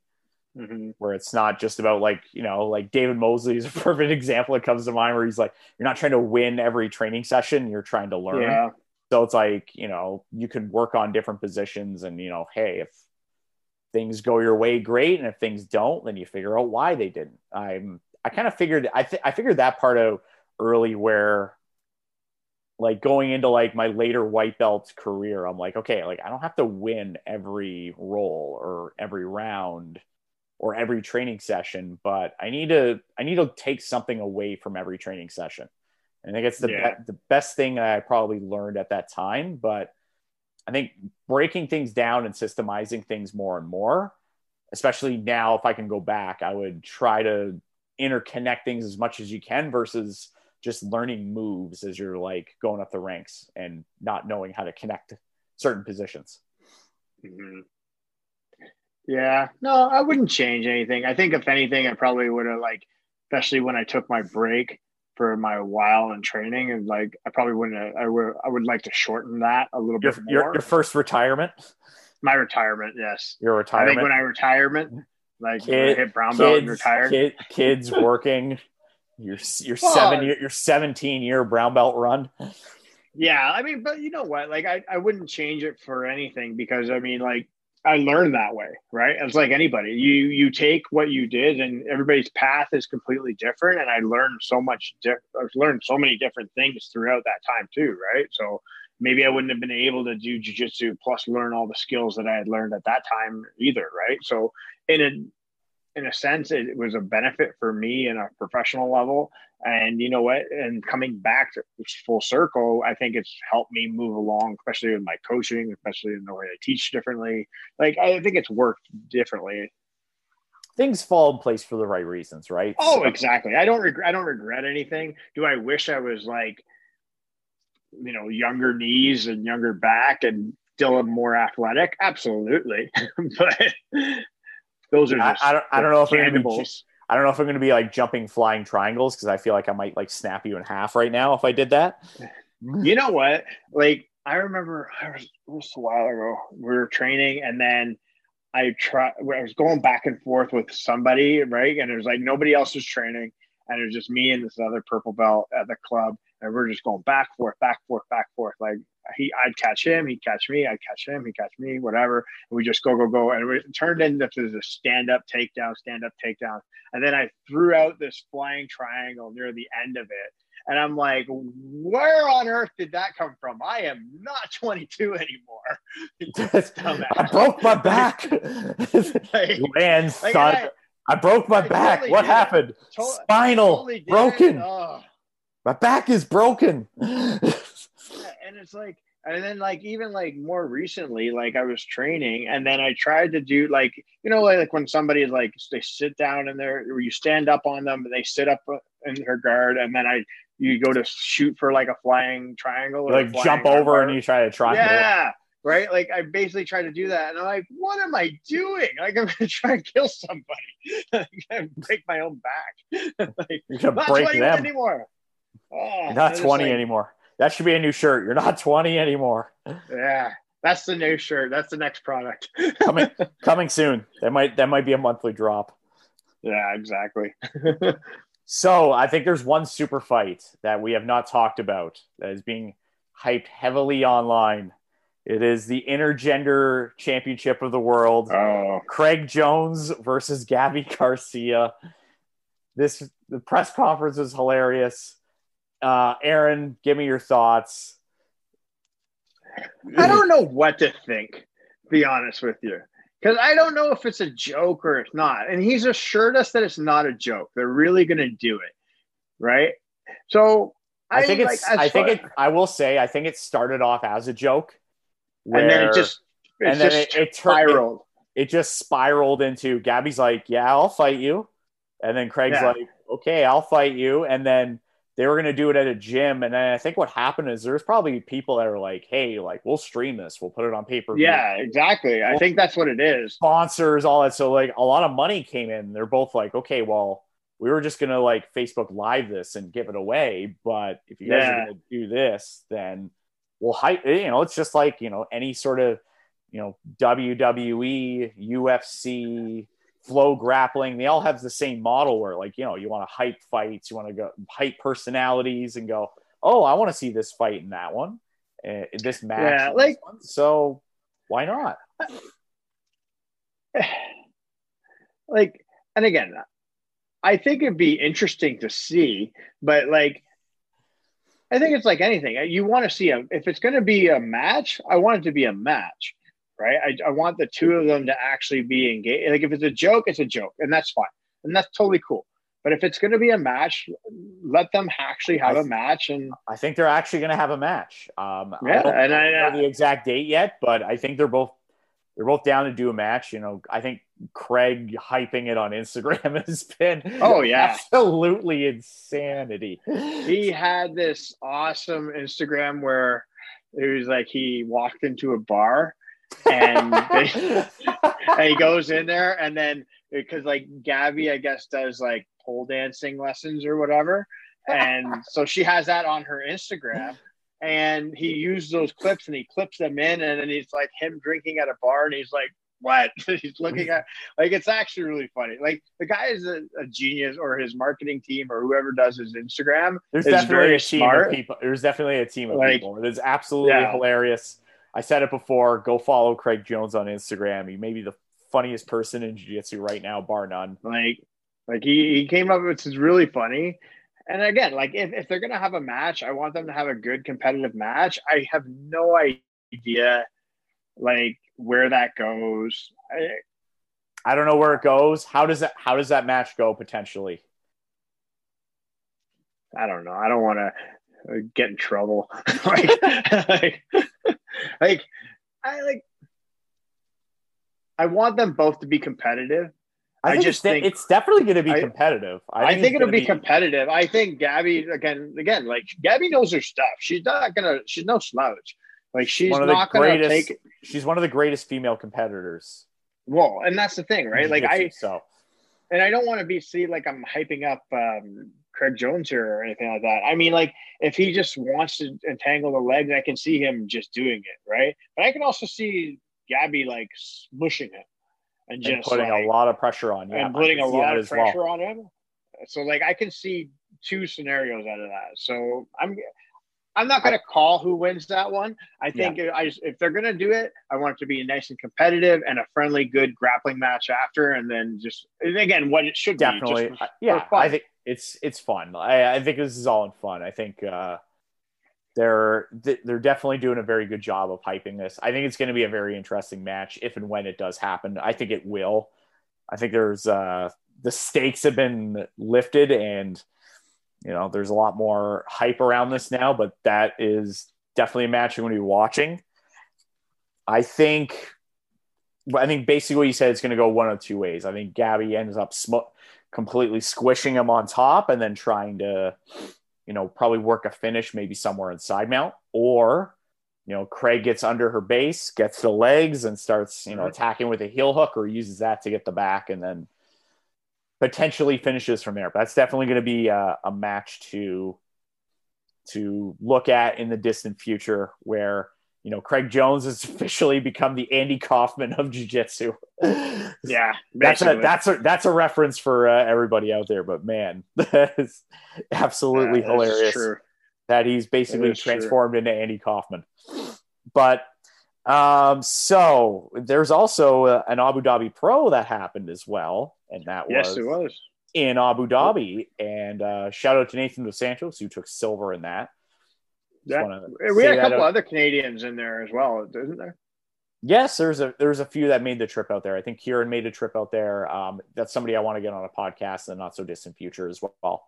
where it's not just about like, like David Mosley is a perfect example that comes to mind, where he's like, you're not trying to win every training session, you're trying to learn. Yeah. So it's like, you can work on different positions and, hey, if things go your way, great. And if things don't, then you figure out why they didn't. I figured that part out early, where like going into like my later white belt career, I'm like, okay, like I don't have to win every roll or every round or every training session, but I need to take something away from every training session. And I think it's the best thing I probably learned at that time. But I think breaking things down and systemizing things more and more, especially now, if I can go back, I would try to interconnect things as much as you can versus just learning moves as you're like going up the ranks and not knowing how to connect certain positions. Yeah, no, I wouldn't change anything. I think if anything, I probably would have like, especially when I took my break for my while in training, and like, I probably wouldn't have, I would like to shorten that a little bit more. Your first retirement? My retirement. Yes. Your retirement. I think when I retirement, like I hit brown belt and retired. Kids working. Your 17-year brown belt run. Yeah, I mean, but you know what? Like, I wouldn't change it for anything, because I mean, like, I learned that way, right? It's like anybody. You take what you did, and everybody's path is completely different. And I learned so many different things throughout that time too, right? So maybe I wouldn't have been able to do jiu-jitsu plus learn all the skills that I had learned at that time either, right? So in a sense, it was a benefit for me in a professional level. And you know what? And coming back to full circle, I think it's helped me move along, especially with my coaching, especially in the way I teach differently. Like, I think it's worked differently. Things fall in place for the right reasons, right? Oh, exactly. I don't regret anything. Do I wish I was like, you know, younger knees and younger back and still more athletic? Absolutely. But those are just I don't know if I'm going to be like jumping flying triangles, because I feel like I might like snap you in half right now if I did that. You know what? Like, I remember it was a while ago, we were training, and then I was going back and forth with somebody, right? And it was like nobody else was training, and it was just me and this other purple belt at the club, and we're just going back forth. Like, I'd catch him, he'd catch me, I'd catch him, he'd catch me, whatever. And we just go, and it turned into a stand up takedown. And then I threw out this flying triangle near the end of it, and I'm like, where on earth did that come from? I am not 22 anymore. I broke my back. Like, man, son, I broke my back. Totally what happened? Spinal totally broken. Oh. My back is broken. Yeah, and it's like, and then like, even like more recently, like I was training, and then I tried to do like, you know, like when somebody is like, they sit down and or you stand up on them and they sit up in her guard. And then you go to shoot for like a flying triangle, or like jump over guard. And you try to triangle. Yeah. Right. Like, I basically tried to do that, and I'm like, what am I doing? Like, I'm going to try and kill somebody. I'm going to break my own back. Like, you're not break 20 them. Anymore. Oh, you're not 20 like, anymore. That should be a new shirt. You're not 20 anymore. Yeah. That's the new shirt. That's the next product. coming soon. That might be a monthly drop. Yeah, exactly. So I think there's one super fight that we have not talked about that is being hyped heavily online. It is the Intergender Championship of the World. Oh. Craig Jones versus Gabby Garcia. The press conference was hilarious. Aaron, give me your thoughts. I don't know what to think, to be honest with you. Because I don't know if it's a joke or it's not. And he's assured us that it's not a joke. They're really going to do it, right? So I think it's. Like, I will say, I think it started off as a joke, where, and then it spiraled. It just spiraled into Gabby's like, "Yeah, I'll fight you," and then Craig's like, "Okay, I'll fight you," and then they were going to do it at a gym. And then I think what happened is there's probably people that are like, hey, like, we'll stream this. We'll put it on pay-per-view. Yeah, exactly. I think that's what it is. Sponsors, all that. So like a lot of money came in. They're both like, okay, well, we were just going to like Facebook Live this and give it away. But if you guys are going to do this, then we'll hype, you know, it's just like, you know, any sort of, you know, WWE, UFC, Flow Grappling, they all have the same model where, like, you know, you want to hype fights, you want to go hype personalities and go, oh, I want to see this fight in that one, this match, like, this one. So why not? Like, and again, I think it'd be interesting to see, but like, I think it's like anything, you want to see if it's going to be a match, I want it to be a match. Right, I want the two of them to actually be engaged. Like, if it's a joke, and that's fine, and that's totally cool. But if it's going to be a match, let them actually have a match. And I think they're actually going to have a match. I don't know the exact date yet, but I think they're both down to do a match. You know, I think Craig hyping it on Instagram has been absolutely insanity. He had this awesome Instagram where it was like he walked into a bar. And he goes in there, and then because like Gabby, I guess, does like pole dancing lessons or whatever, and so she has that on her Instagram, and he used those clips and he clips them in, and then he's like him drinking at a bar, and he's like, what? He's looking at, like, it's actually really funny. Like, the guy is a genius, or his marketing team, or whoever does his Instagram. There's definitely a team smart. Of people. There's definitely a team of like, people. It's absolutely hilarious. I said it before, go follow Craig Jones on Instagram. He may be the funniest person in jiu-jitsu right now, bar none. Like he came up with, it's really funny. And again, like if they're going to have a match, I want them to have a good competitive match. I have no idea like where that goes. I, I don't know where it goes. How does that match go potentially? I don't know. I don't want to get in trouble. I want them both to be competitive. I just think it's definitely going to be competitive. I think it'll be competitive. I think Gabby again, like Gabby knows her stuff. She's no slouch. Like she's one of the greatest female competitors. Well, and that's the thing, right? Like and I don't want to see like I'm hyping up Craig Jones here or anything like that. I mean, like if he just wants to entangle the legs, I can see him just doing it, right? But I can also see Gabby like smushing him and putting a lot of pressure on him. And putting a lot of pressure on him. So like I can see two scenarios out of that. So I'm not going to call who wins that one. I think if they're going to do it, I want it to be nice and competitive and a friendly, good grappling match after. And then what it should definitely be. I think it's fun. I think this is all in fun. I think they're definitely doing a very good job of hyping this. I think it's going to be a very interesting match if and when it does happen. I think it will. I think there's the stakes have been lifted and there's a lot more hype around this now, but that is definitely a match you're going to be watching. I think basically what you said, it's going to go one of two ways. I think Gabby ends up completely squishing him on top and then trying to, probably work a finish maybe somewhere in side mount, or, Craig gets under her base, gets the legs and starts, attacking with a heel hook or uses that to get the back and then potentially finishes from there. But that's definitely going to be a match to look at in the distant future where, Craig Jones has officially become the Andy Kaufman of jiu-jitsu. Yeah. That's a reference for everybody out there, but man, that is absolutely hilarious that he's basically transformed into Andy Kaufman. But so there's also an Abu Dhabi Pro that happened as well. And that was in Abu Dhabi. And shout out to Nathan Dos Santos, who took silver in that. We had a couple other Canadians in there as well, isn't there? Yes, there's a few that made the trip out there. I think Kieran made a trip out there. That's somebody I want to get on a podcast in the not so distant future as well. I'm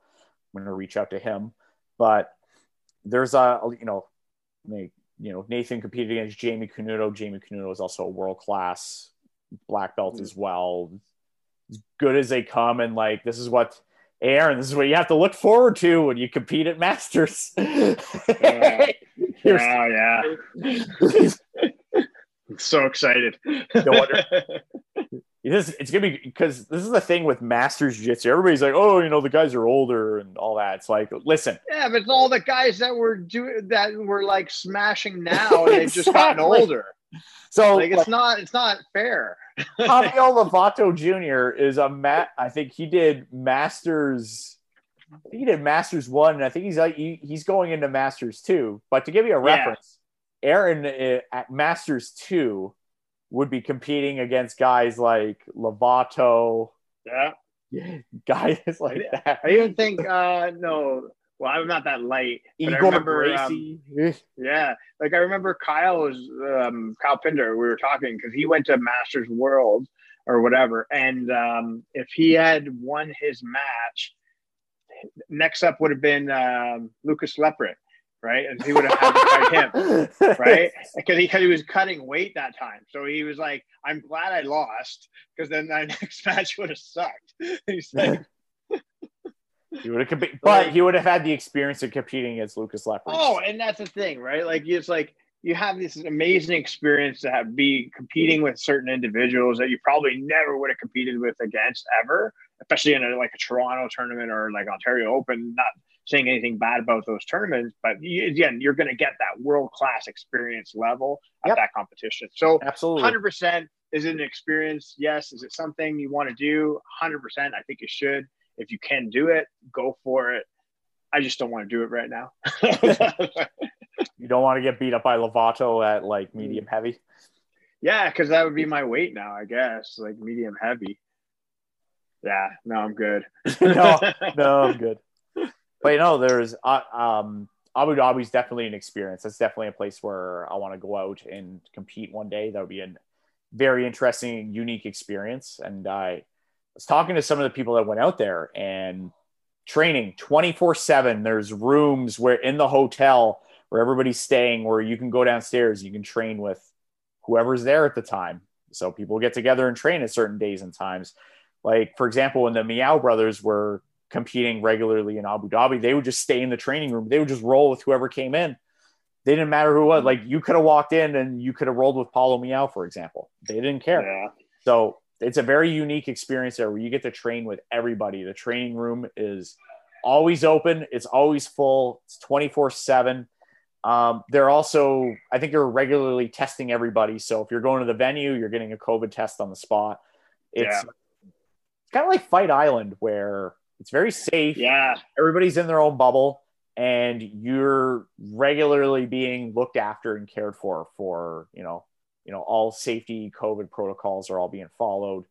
going to reach out to him. But there's Nathan competed against Jamie Canuto. Jamie Canuto is also a world-class black belt as well. As good as they come, and like this is what you have to look forward to when you compete at Masters. I'm so excited. No wonder. It's gonna be, because this is the thing with Masters Jiu-Jitsu. Everybody's like, oh, the guys are older and all that. It's like, listen. Yeah, but it's all the guys that were like smashing now, and they've just gotten older. So like it's not fair. Rafael Lovato Jr. is I think he did Masters. He did Masters 1, and I think he's going into Masters 2. But to give you a reference, Aaron at Masters 2 would be competing against guys like Lovato. Yeah, guys like that. I even think Well, I'm not that light. But I remember, I remember Kyle Pinder. We were talking because he went to Masters World or whatever, and if he had won his match, next up would have been Lucas Leppert, right? And he would have had to fight him, right? Because he was cutting weight that time, so he was like, "I'm glad I lost," because then my next match would have sucked. He's like. He would have but he would have had the experience of competing against Lucas Leppert. Oh, and that's the thing, right? Like it's like you have this amazing experience to be competing with certain individuals that you probably never would have competed with against ever, especially in a Toronto tournament or like Ontario Open. Not saying anything bad about those tournaments, but again, you're going to get that world class experience level at that competition. So, absolutely, 100%. Is it an experience? Yes. Is it something you want to do? 100%. I think you should. If you can do it, go for it. I just don't want to do it right now. You don't want to get beat up by Lovato at like medium heavy? Yeah, because that would be my weight now, I guess. Like medium heavy. Yeah, no, I'm good. no, I'm good. But there's Abu Dhabi's definitely an experience. That's definitely a place where I want to go out and compete one day. That would be an very interesting, unique experience. And I was talking to some of the people that went out there and training 24/7. There's rooms where in the hotel where everybody's staying, where you can go downstairs, you can train with whoever's there at the time. So people get together and train at certain days and times. Like, for example, when the Meow brothers were competing regularly in Abu Dhabi, they would just stay in the training room. They would just roll with whoever came in. They didn't matter who it was. Like, you could have walked in and you could have rolled with Paulo Meow, for example. They didn't care. Yeah. So it's a very unique experience there where you get to train with everybody. The training room is always open. It's always full. It's 24/7. They're also, I think you're regularly testing everybody. So if you're going to the venue, you're getting a COVID test on the spot. It's kind of like Fight Island, where it's very safe. Yeah. Everybody's in their own bubble and you're regularly being looked after and cared for, you know, all safety COVID protocols are all being followed.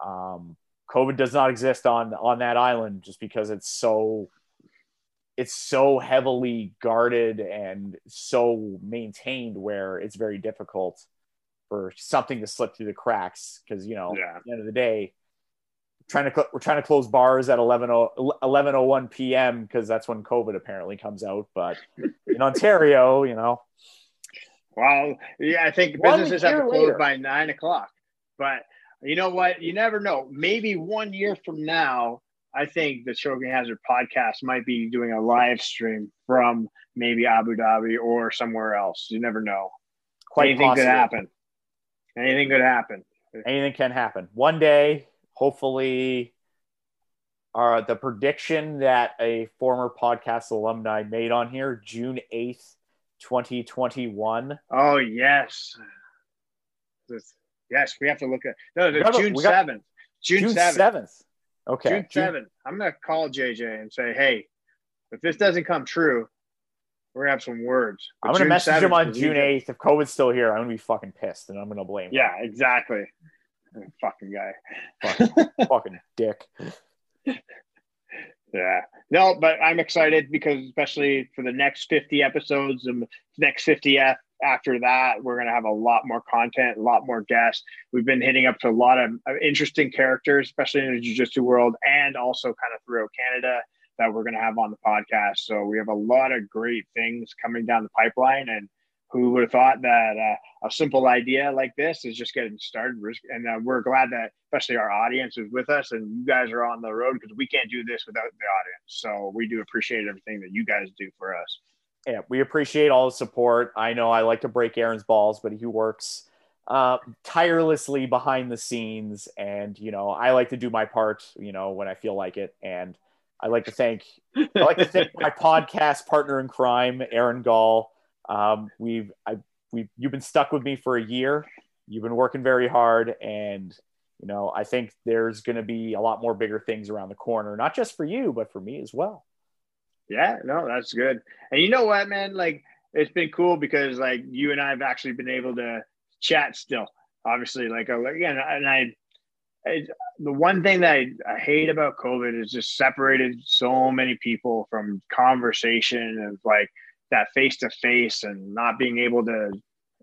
COVID does not exist on that island just because it's so heavily guarded and so maintained, where it's very difficult for something to slip through the cracks. Cause at the end of the day, we're trying to close bars at 11:01 PM. Cause that's when COVID apparently comes out, but in Ontario, well, yeah, I think businesses have to close by 9 o'clock, but you know what? You never know. Maybe 1 year from now, I think the Choking Hazard podcast might be doing a live stream from maybe Abu Dhabi or somewhere else. You never know. Anything could happen. Anything can happen. One day, hopefully, the prediction that a former podcast alumni made on here, June 8th, 2021. Oh, yes. Yes, we have to look at – no, it's June 7th. June 7th. Okay. June 7th. I'm going to call JJ and say, hey, if this doesn't come true, we're going to have some words. But I'm going to message him on June 8th. If COVID's still here, I'm going to be fucking pissed and I'm going to blame him. Yeah, exactly. Fucking guy. Fucking dick. Yeah. No, but I'm excited because especially for the next 50 episodes and next 50th, after that, we're going to have a lot more content, a lot more guests. We've been hitting up to a lot of interesting characters, especially in the jiu-jitsu world, and also kind of throughout Canada that we're going to have on the podcast. So we have a lot of great things coming down the pipeline, and who would have thought that a simple idea like this is just getting started. And we're glad that especially our audience is with us and you guys are on the road, because we can't do this without the audience. So we do appreciate everything that you guys do for us. Yeah, we appreciate all the support. I know I like to break Aaron's balls, but he works tirelessly behind the scenes. And, I like to do my part, when I feel like it. And I like to thank my podcast partner in crime, Aaron Gall. You've been stuck with me for a year. You've been working very hard. And, I think there's going to be a lot more bigger things around the corner, not just for you, but for me as well. Yeah, no, that's good. And you know what, man? Like, it's been cool because, like, you and I have actually been able to chat still, obviously. Like, again, and the one thing that I hate about COVID is just separated so many people from conversation of, like, that face-to-face and not being able to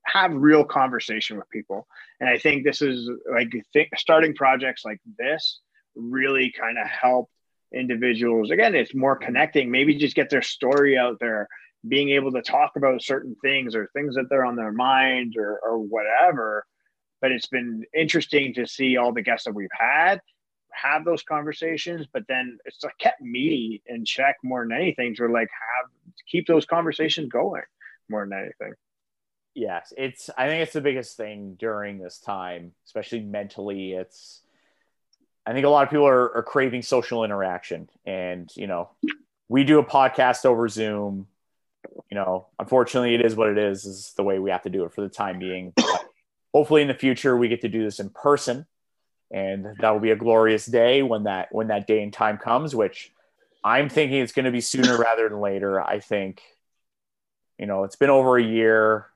have real conversation with people. And I think this is, like, starting projects like this really kind of helped individuals. Again, it's more connecting, maybe just get their story out there, being able to talk about certain things or things that they're on their mind or whatever. But it's been interesting to see all the guests that we've had have those conversations, but then it's like kept me in check more than anything to keep those conversations going more than anything. Yes, I think it's the biggest thing during this time, especially mentally. I think a lot of people are craving social interaction, and, we do a podcast over Zoom, unfortunately it is what it is. This is the way we have to do it for the time being. But hopefully in the future we get to do this in person, and that will be a glorious day when that day and time comes, which I'm thinking it's going to be sooner rather than later. I think, it's been over a year.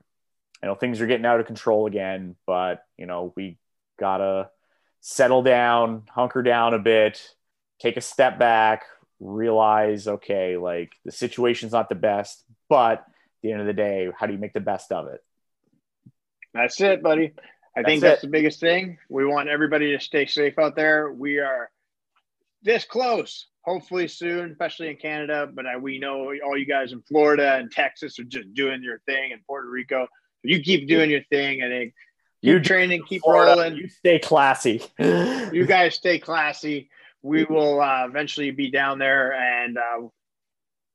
I know things are getting out of control again, but we gotta settle down, hunker down a bit, take a step back, realize, okay, like, the situation's not the best, but at the end of the day, how do you make the best of it? That's it, buddy. I think that's the biggest thing. We want everybody to stay safe out there. We are this close, hopefully soon, especially in Canada. But we know all you guys in Florida and Texas are just doing your thing, and Puerto Rico. You keep doing your thing. I think you training, keep rolling. You stay classy. You guys stay classy. We will eventually be down there. And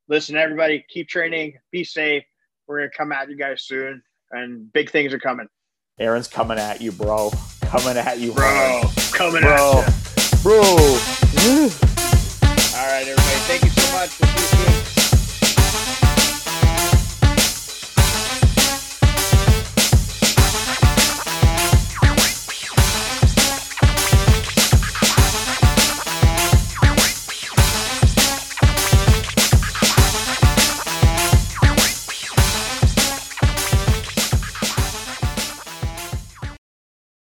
listen, everybody, keep training. Be safe. We're going to come at you guys soon. And big things are coming. Aaron's coming at you, bro. Coming at you, bro. Coming at you. Bro. All right, everybody. Thank you so much.